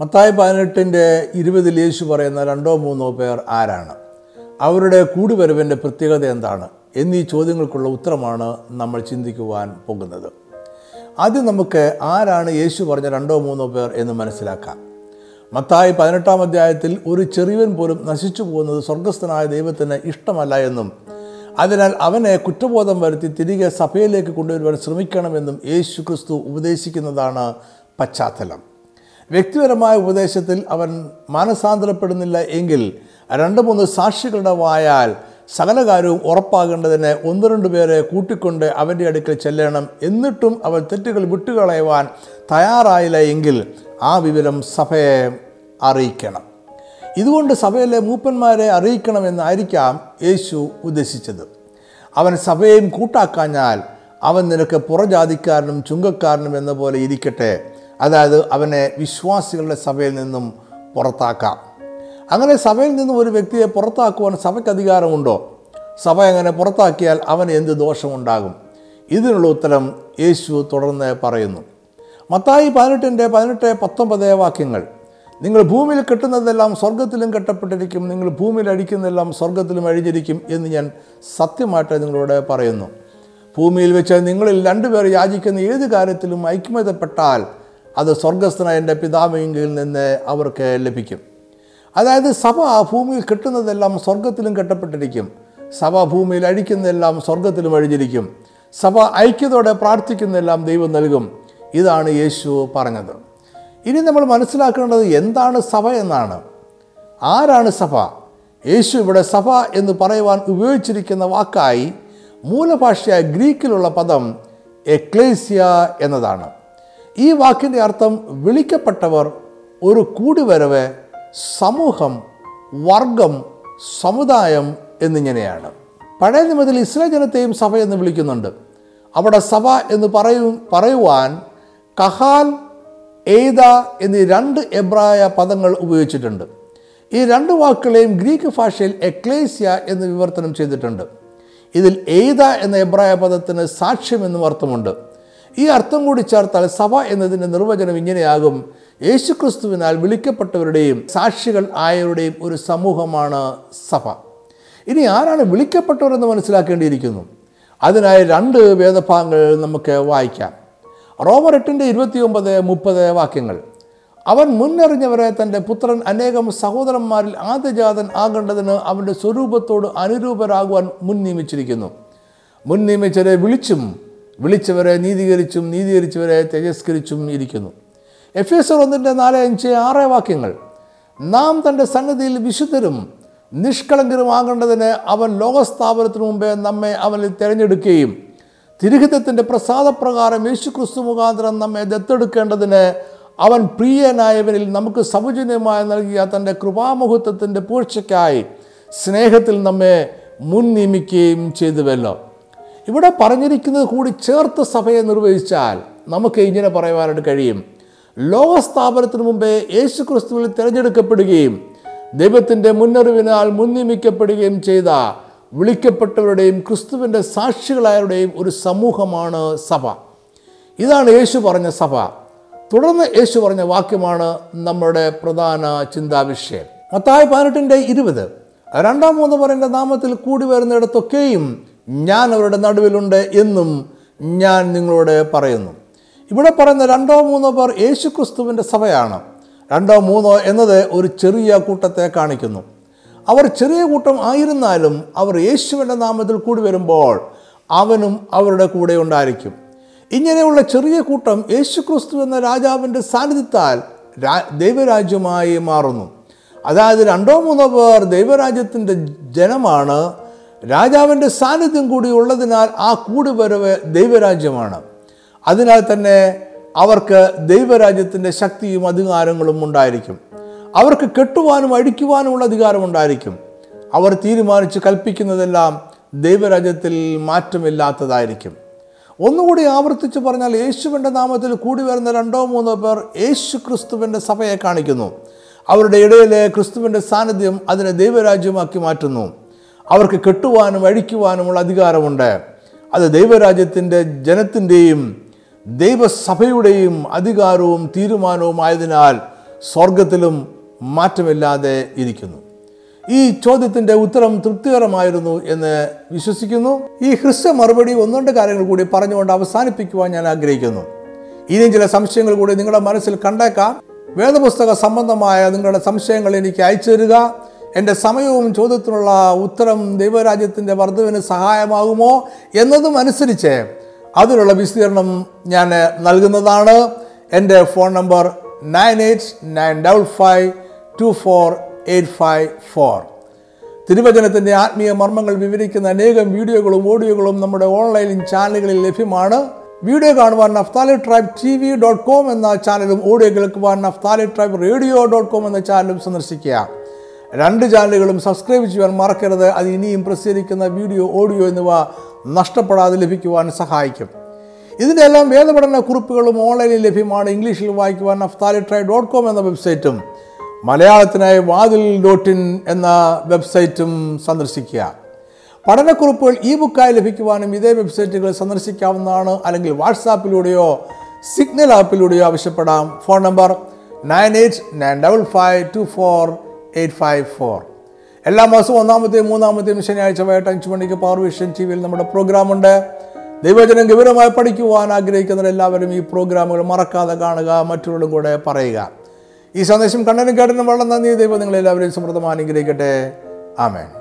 മത്തായി 18:20 യേശു പറയുന്ന രണ്ടോ മൂന്നോ പേർ ആരാണ്, അവരുടെ കൂടിവരവിൻ്റെ പ്രത്യേകത എന്താണ് എന്നീ ചോദ്യങ്ങൾക്കുള്ള ഉത്തരമാണ് നമ്മൾ ചിന്തിക്കുവാൻ പോകുന്നത്. ആദ്യം നമുക്ക് ആരാണ് യേശു പറഞ്ഞ രണ്ടോ മൂന്നോ പേർ എന്ന് മനസ്സിലാക്കാം. മത്തായി 18-ാം അധ്യായത്തിൽ ഒരു ചെറിയവൻ പോലും നശിച്ചു പോകുന്നത് സ്വർഗസ്ഥനായ ദൈവത്തിന് ഇഷ്ടമല്ല എന്നും അതിനാൽ അവനെ കുറ്റബോധം വരുത്തി തിരികെ സഭയിലേക്ക് കൊണ്ടുവരുവാൻ ശ്രമിക്കണമെന്നും യേശു ക്രിസ്തു ഉപദേശിക്കുന്നതാണ് പശ്ചാത്തലം. വ്യക്തിപരമായ ഉപദേശത്തിൽ അവൻ മാനസാന്തരപ്പെടുന്നില്ല എങ്കിൽ 2-3 സാക്ഷികളുടെ വായാൽ സകല കാര്യവും ഉറപ്പാകേണ്ടതിന് 1-2 പേരെ കൂട്ടിക്കൊണ്ട് അവൻ്റെ അടുക്കൽ ചെല്ലണം. എന്നിട്ടും അവൻ തെറ്റുകൾ വിട്ടുകളയുവാൻ തയ്യാറായില്ല എങ്കിൽ ആ വിവരം സഭയെ അറിയിക്കണം. ഇതുകൊണ്ട് സഭയിലെ മൂപ്പന്മാരെ അറിയിക്കണമെന്നായിരിക്കാം യേശു ഉദ്ദേശിച്ചത്. അവൻ സഭയെയും കൂട്ടാക്കാഞ്ഞാൽ അവൻ നിനക്ക് പുറജാതിക്കാരനും ചുങ്കക്കാരനും എന്ന പോലെ ഇരിക്കട്ടെ, അതായത് അവനെ വിശ്വാസികളുടെ സഭയിൽ നിന്നും പുറത്താക്കാം. അങ്ങനെ സഭയിൽ നിന്നും ഒരു വ്യക്തിയെ പുറത്താക്കുവാൻ സഭയ്ക്ക് അധികാരമുണ്ടോ? സഭ അങ്ങനെ പുറത്താക്കിയാൽ അവന് എന്ത് ദോഷമുണ്ടാകും? ഇതിനുള്ള ഉത്തരം യേശു തുടർന്ന് പറയുന്നു. മത്തായി 18:18-19 വാക്യങ്ങൾ: നിങ്ങൾ ഭൂമിയിൽ കെട്ടുന്നതെല്ലാം സ്വർഗത്തിലും കെട്ടപ്പെട്ടിരിക്കും, നിങ്ങൾ ഭൂമിയിൽ അഴിക്കുന്നതെല്ലാം സ്വർഗത്തിലും അഴിഞ്ഞിരിക്കും എന്ന് ഞാൻ സത്യമായിട്ട് നിങ്ങളോട് പറയുന്നു. ഭൂമിയിൽ വെച്ച് നിങ്ങളിൽ 2 പേർ യാചിക്കുന്ന ഏത് കാര്യത്തിലും ഐക്യമതപ്പെട്ടാൽ അത് സ്വർഗസ്ഥനായ എൻ്റെ പിതാവിങ്കിൽ നിന്ന് അവർക്ക് ലഭിക്കും. അതായത് സഭ ഭൂമിയിൽ കെട്ടുന്നതെല്ലാം സ്വർഗത്തിലും കെട്ടപ്പെട്ടിരിക്കും, സഭ ഭൂമിയിൽ അഴിക്കുന്നതെല്ലാം സ്വർഗത്തിലും അഴിഞ്ഞിരിക്കും, സഭ ഐക്യത്തോടെ പ്രാർത്ഥിക്കുന്നതെല്ലാം ദൈവം നൽകും. ഇതാണ് യേശു പറഞ്ഞത്. ഇനി നമ്മൾ മനസ്സിലാക്കേണ്ടത് എന്താണ് സഭ എന്നാണ്. ആരാണ് സഭ? യേശു ഇവിടെ സഭ എന്ന് പറയുവാൻ ഉപയോഗിച്ചിരിക്കുന്ന വാക്കായി മൂലഭാഷയായ ഗ്രീക്കിലുള്ള പദം എക്ലേസിയ എന്നതാണ്. ഈ വാക്കിൻ്റെ അർത്ഥം വിളിക്കപ്പെട്ടവർ, ഒരു കൂടിവരവ്, സമൂഹം, വർഗം, സമുദായം എന്നിങ്ങനെയാണ്. പഴയ നിയമത്തിൽ ഇസ്രായേൽ ജനത്തെയും സഭ എന്ന് വിളിക്കുന്നുണ്ട്. അവിടെ സഭ എന്ന് പറയുവാൻ കഹാൽ, ഏദ എന്നീ 2 എബ്രായ പദങ്ങൾ ഉപയോഗിച്ചിട്ടുണ്ട്. ഈ 2 വാക്കുകളെയും ഗ്രീക്ക് ഭാഷയിൽ എക്ലേസിയ എന്ന് വിവർത്തനം ചെയ്തിട്ടുണ്ട്. ഇതിൽ ഏദ എന്ന എബ്രായ പദത്തിന് സാക്ഷ്യം എന്നും അർത്ഥമുണ്ട്. ഈ അർത്ഥം കൂടി ചേർത്താൽ സഭ എന്നതിൻ്റെ നിർവചനം ഇങ്ങനെയാകും: യേശുക്രിസ്തുവിനാൽ വിളിക്കപ്പെട്ടവരുടെയും സാക്ഷികൾ ആയവരുടെയും ഒരു സമൂഹമാണ് സഭ. ഇനി ആരാണ് വിളിക്കപ്പെട്ടവരെന്ന് മനസ്സിലാക്കേണ്ടിയിരിക്കുന്നു. അതിനായി 2 വേദഭാഗങ്ങൾ നമുക്ക് വായിക്കാം. റോമർ 8:29-30 വാക്യങ്ങൾ: അവൻ മുന്നറിഞ്ഞവരെ തൻ്റെ പുത്രൻ അനേകം സഹോദരന്മാരിൽ ആദ്യജാതൻ ആകേണ്ടതിന് അവൻ്റെ സ്വരൂപത്തോട് അനുരൂപരാകുവാൻ മുൻ നിയമിച്ചിരിക്കുന്നു. മുൻ നിയമിച്ചവരെ വിളിച്ചും വിളിച്ചവരെ നീതീകരിച്ചും നീതീകരിച്ചവരെ തേജസ്കരിച്ചും ഇരിക്കുന്നു. Efesyർ 1:4-6 വാക്യങ്ങൾ: നാം തൻ്റെ സന്നിധിയിൽ വിശുദ്ധരും നിഷ്കളങ്കരും ആകേണ്ടതിന് അവൻ ലോകസ്ഥാപനത്തിനു മുമ്പേ നമ്മെ അവനിൽ തിരഞ്ഞെടുക്കുകയും തിരുഹിതത്തിൻ്റെ പ്രസാദപ്രകാരം യേശുക്രിസ്തു മുഖാന്തരം നമ്മെ ദത്തെടുക്കേണ്ടതിന് അവൻ പ്രിയനായവനിൽ നമുക്ക് സൗജന്യമായി നൽകിയ തൻ്റെ കൃപാമഹത്വത്തിൻ്റെ പൂഴ്ചയ്ക്കായി സ്നേഹത്തിൽ നമ്മെ മുൻ നിയമിക്കുകയും ചെയ്തുവല്ലോ. ഇവിടെ പറഞ്ഞിരിക്കുന്നത് കൂടി ചേർത്ത് സഭയെ നിർവഹിച്ചാൽ നമുക്ക് ഇങ്ങനെ പറയുവാനായിട്ട് കഴിയും: ലോകസ്ഥാപനത്തിന് മുമ്പേ യേശുക്രിസ്തുവിൽ തിരഞ്ഞെടുക്കപ്പെടുകയും ദൈവത്തിൻ്റെ മുന്നറിവിനാൽ മുൻ നിയമിക്കപ്പെടുകയും ചെയ്ത വിളിക്കപ്പെട്ടവരുടെയും ക്രിസ്തുവിൻ്റെ സാക്ഷികളായവരുടെയും ഒരു സമൂഹമാണ് സഭ. ഇതാണ് യേശു പറഞ്ഞ സഭ. തുടർന്ന് യേശു പറഞ്ഞ വാക്യമാണ് നമ്മുടെ പ്രധാന ചിന്താവിഷയം. മത്തായി 18:20: 2-3 പേർ എൻ്റെ നാമത്തിൽ കൂടി വരുന്നിടത്തൊക്കെയും ഞാൻ അവരുടെ നടുവിലുണ്ട് എന്നും ഞാൻ നിങ്ങളോട് പറയുന്നു. ഇവിടെ പറയുന്ന 2-3 പേർ യേശുക്രിസ്തുവിൻ്റെ സഭയാണ്. 2-3 എന്നത് ഒരു ചെറിയ കൂട്ടത്തെ കാണിക്കുന്നു. അവർ ചെറിയ കൂട്ടം ആയിരുന്നാലും അവർ യേശുവിൻ്റെ നാമത്തിൽ കൂടി വരുമ്പോൾ അവനും അവരുടെ കൂടെ ഉണ്ടായിരിക്കും. ഇങ്ങനെയുള്ള ചെറിയ കൂട്ടം യേശുക്രിസ്തു എന്ന രാജാവിൻ്റെ സാന്നിധ്യത്താൽ ദൈവരാജ്യമായി മാറുന്നു. അതായത് 2-3 പേർ ദൈവരാജ്യത്തിൻ്റെ ജനമാണ്. രാജാവിൻ്റെ സാന്നിധ്യം കൂടി ഉള്ളതിനാൽ ആ കൂടിവരവ് ദൈവരാജ്യമാണ്. അതിനാൽ തന്നെ അവർക്ക് ദൈവരാജ്യത്തിൻ്റെ ശക്തിയും അധികാരങ്ങളും ഉണ്ടായിരിക്കും. അവർക്ക് കെട്ടുവാനും അഴിക്കുവാനുമുള്ള അധികാരമുണ്ടായിരിക്കും. അവർ തീരുമാനിച്ച് കൽപ്പിക്കുന്നതെല്ലാം ദൈവരാജ്യത്തിൽ മാറ്റമില്ലാത്തതായിരിക്കും. ഒന്നുകൂടി ആവർത്തിച്ച് പറഞ്ഞാൽ യേശുവിൻ്റെ നാമത്തിൽ കൂടി വരുന്ന 2-3 പേർ യേശു ക്രിസ്തുവിൻ്റെ സഭയെ കാണിക്കുന്നു. അവരുടെ ഇടയിലെ ക്രിസ്തുവിൻ്റെ സാന്നിധ്യം അതിനെ ദൈവരാജ്യമാക്കി മാറ്റുന്നു. അവർക്ക് കെട്ടുവാനും അഴിക്കുവാനുമുള്ള അധികാരമുണ്ട്. അത് ദൈവരാജ്യത്തിൻ്റെ ജനത്തിൻ്റെയും ദൈവസഭയുടെയും അധികാരവും തീരുമാനവും ആയതിനാൽ സ്വർഗത്തിലും മാറ്റമില്ലാതെ ഇരിക്കുന്നു. ഈ ചോദ്യത്തിൻ്റെ ഉത്തരം തൃപ്തികരമായിരുന്നു എന്ന് വിശ്വസിക്കുന്നു. ഈ ക്രിസ്തു മറുപടി ഒന്നുകൊണ്ട് കാര്യങ്ങൾ കൂടി പറഞ്ഞുകൊണ്ട് അവസാനിപ്പിക്കുവാൻ ഞാൻ ആഗ്രഹിക്കുന്നു. ഇനിയും ചില സംശയങ്ങൾ കൂടി നിങ്ങളുടെ മനസ്സിൽ കണ്ടേക്കാം. വേദപുസ്തക സംബന്ധമായ നിങ്ങളുടെ സംശയങ്ങൾ എനിക്ക് അയച്ചു തരിക. എൻ്റെ സമയവും ചോദ്യത്തിനുള്ള ഉത്തരം ദൈവരാജ്യത്തിൻ്റെ വർദ്ധവിന് സഹായമാകുമോ എന്നതും അനുസരിച്ച് അതിനുള്ള വിശദീകരണം ഞാൻ നൽകുന്നതാണ്. എൻ്റെ ഫോൺ നമ്പർ 9895524854. തിരുവചനത്തിൻ്റെ ആത്മീയ മർമ്മങ്ങൾ വിവരിക്കുന്ന അനേകം വീഡിയോകളും ഓഡിയോകളും നമ്മുടെ ഓൺലൈൻ ചാനലുകളിൽ ലഭ്യമാണ്. വീഡിയോ കാണുവാൻ naphtalitribe.tv.com എന്ന ചാനലും ഓഡിയോ കേൾക്കുവാൻ naphtalitribe radio.com എന്ന ചാനലും സന്ദർശിക്കുക. രണ്ട് ചാനലുകളും സബ്സ്ക്രൈബ് ചെയ്യാൻ മറക്കരുത്. അത് ഇനിയും പ്രസിദ്ധീകരിക്കുന്ന വീഡിയോ, ഓഡിയോ എന്നിവ നഷ്ടപ്പെടാതെ ലഭിക്കുവാൻ സഹായിക്കും. ഇതിൻ്റെ എല്ലാം വേദപഠന കുറിപ്പുകളും ഓൺലൈനിൽ ലഭ്യമാണ്. ഇംഗ്ലീഷിൽ വായിക്കുവാൻ naphtalitribe.com എന്ന വെബ്സൈറ്റും മലയാളത്തിനായി vaadil.in എന്ന വെബ്സൈറ്റും സന്ദർശിക്കുക. പഠനക്കുറിപ്പുകൾ ഇ ബുക്കായി ലഭിക്കുവാനും ഇതേ വെബ്സൈറ്റുകൾ സന്ദർശിക്കാവുന്നതാണ്. അല്ലെങ്കിൽ വാട്സാപ്പിലൂടെയോ സിഗ്നൽ ആപ്പിലൂടെയോ ആവശ്യപ്പെടാം. Phone number 9895524854. എല്ലാ മാസവും 1ാമത്തെയും 3ാമത്തെയും ശനിയാഴ്ച വൈകിട്ട് 5 മണിക്ക് പവർ വിഷൻ ടി വിയിൽ നമ്മുടെ പ്രോഗ്രാമുണ്ട്. ദൈവജനം ഗൗരവമായി പഠിക്കുവാൻ ആഗ്രഹിക്കുന്നവരെല്ലാവരും ഈ പ്രോഗ്രാമുകൾ മറക്കാതെ കാണുക, മറ്റുള്ളവരും കൂടെ പറയുക. ഈ സന്ദേശം കണ്ടതിനും കേട്ടതിനും വളരെ നന്ദി. ദൈവം നിങ്ങളെല്ലാവരെയും സമൃദ്ധമായി അനുഗ്രഹിക്കട്ടെ. ആമേൻ.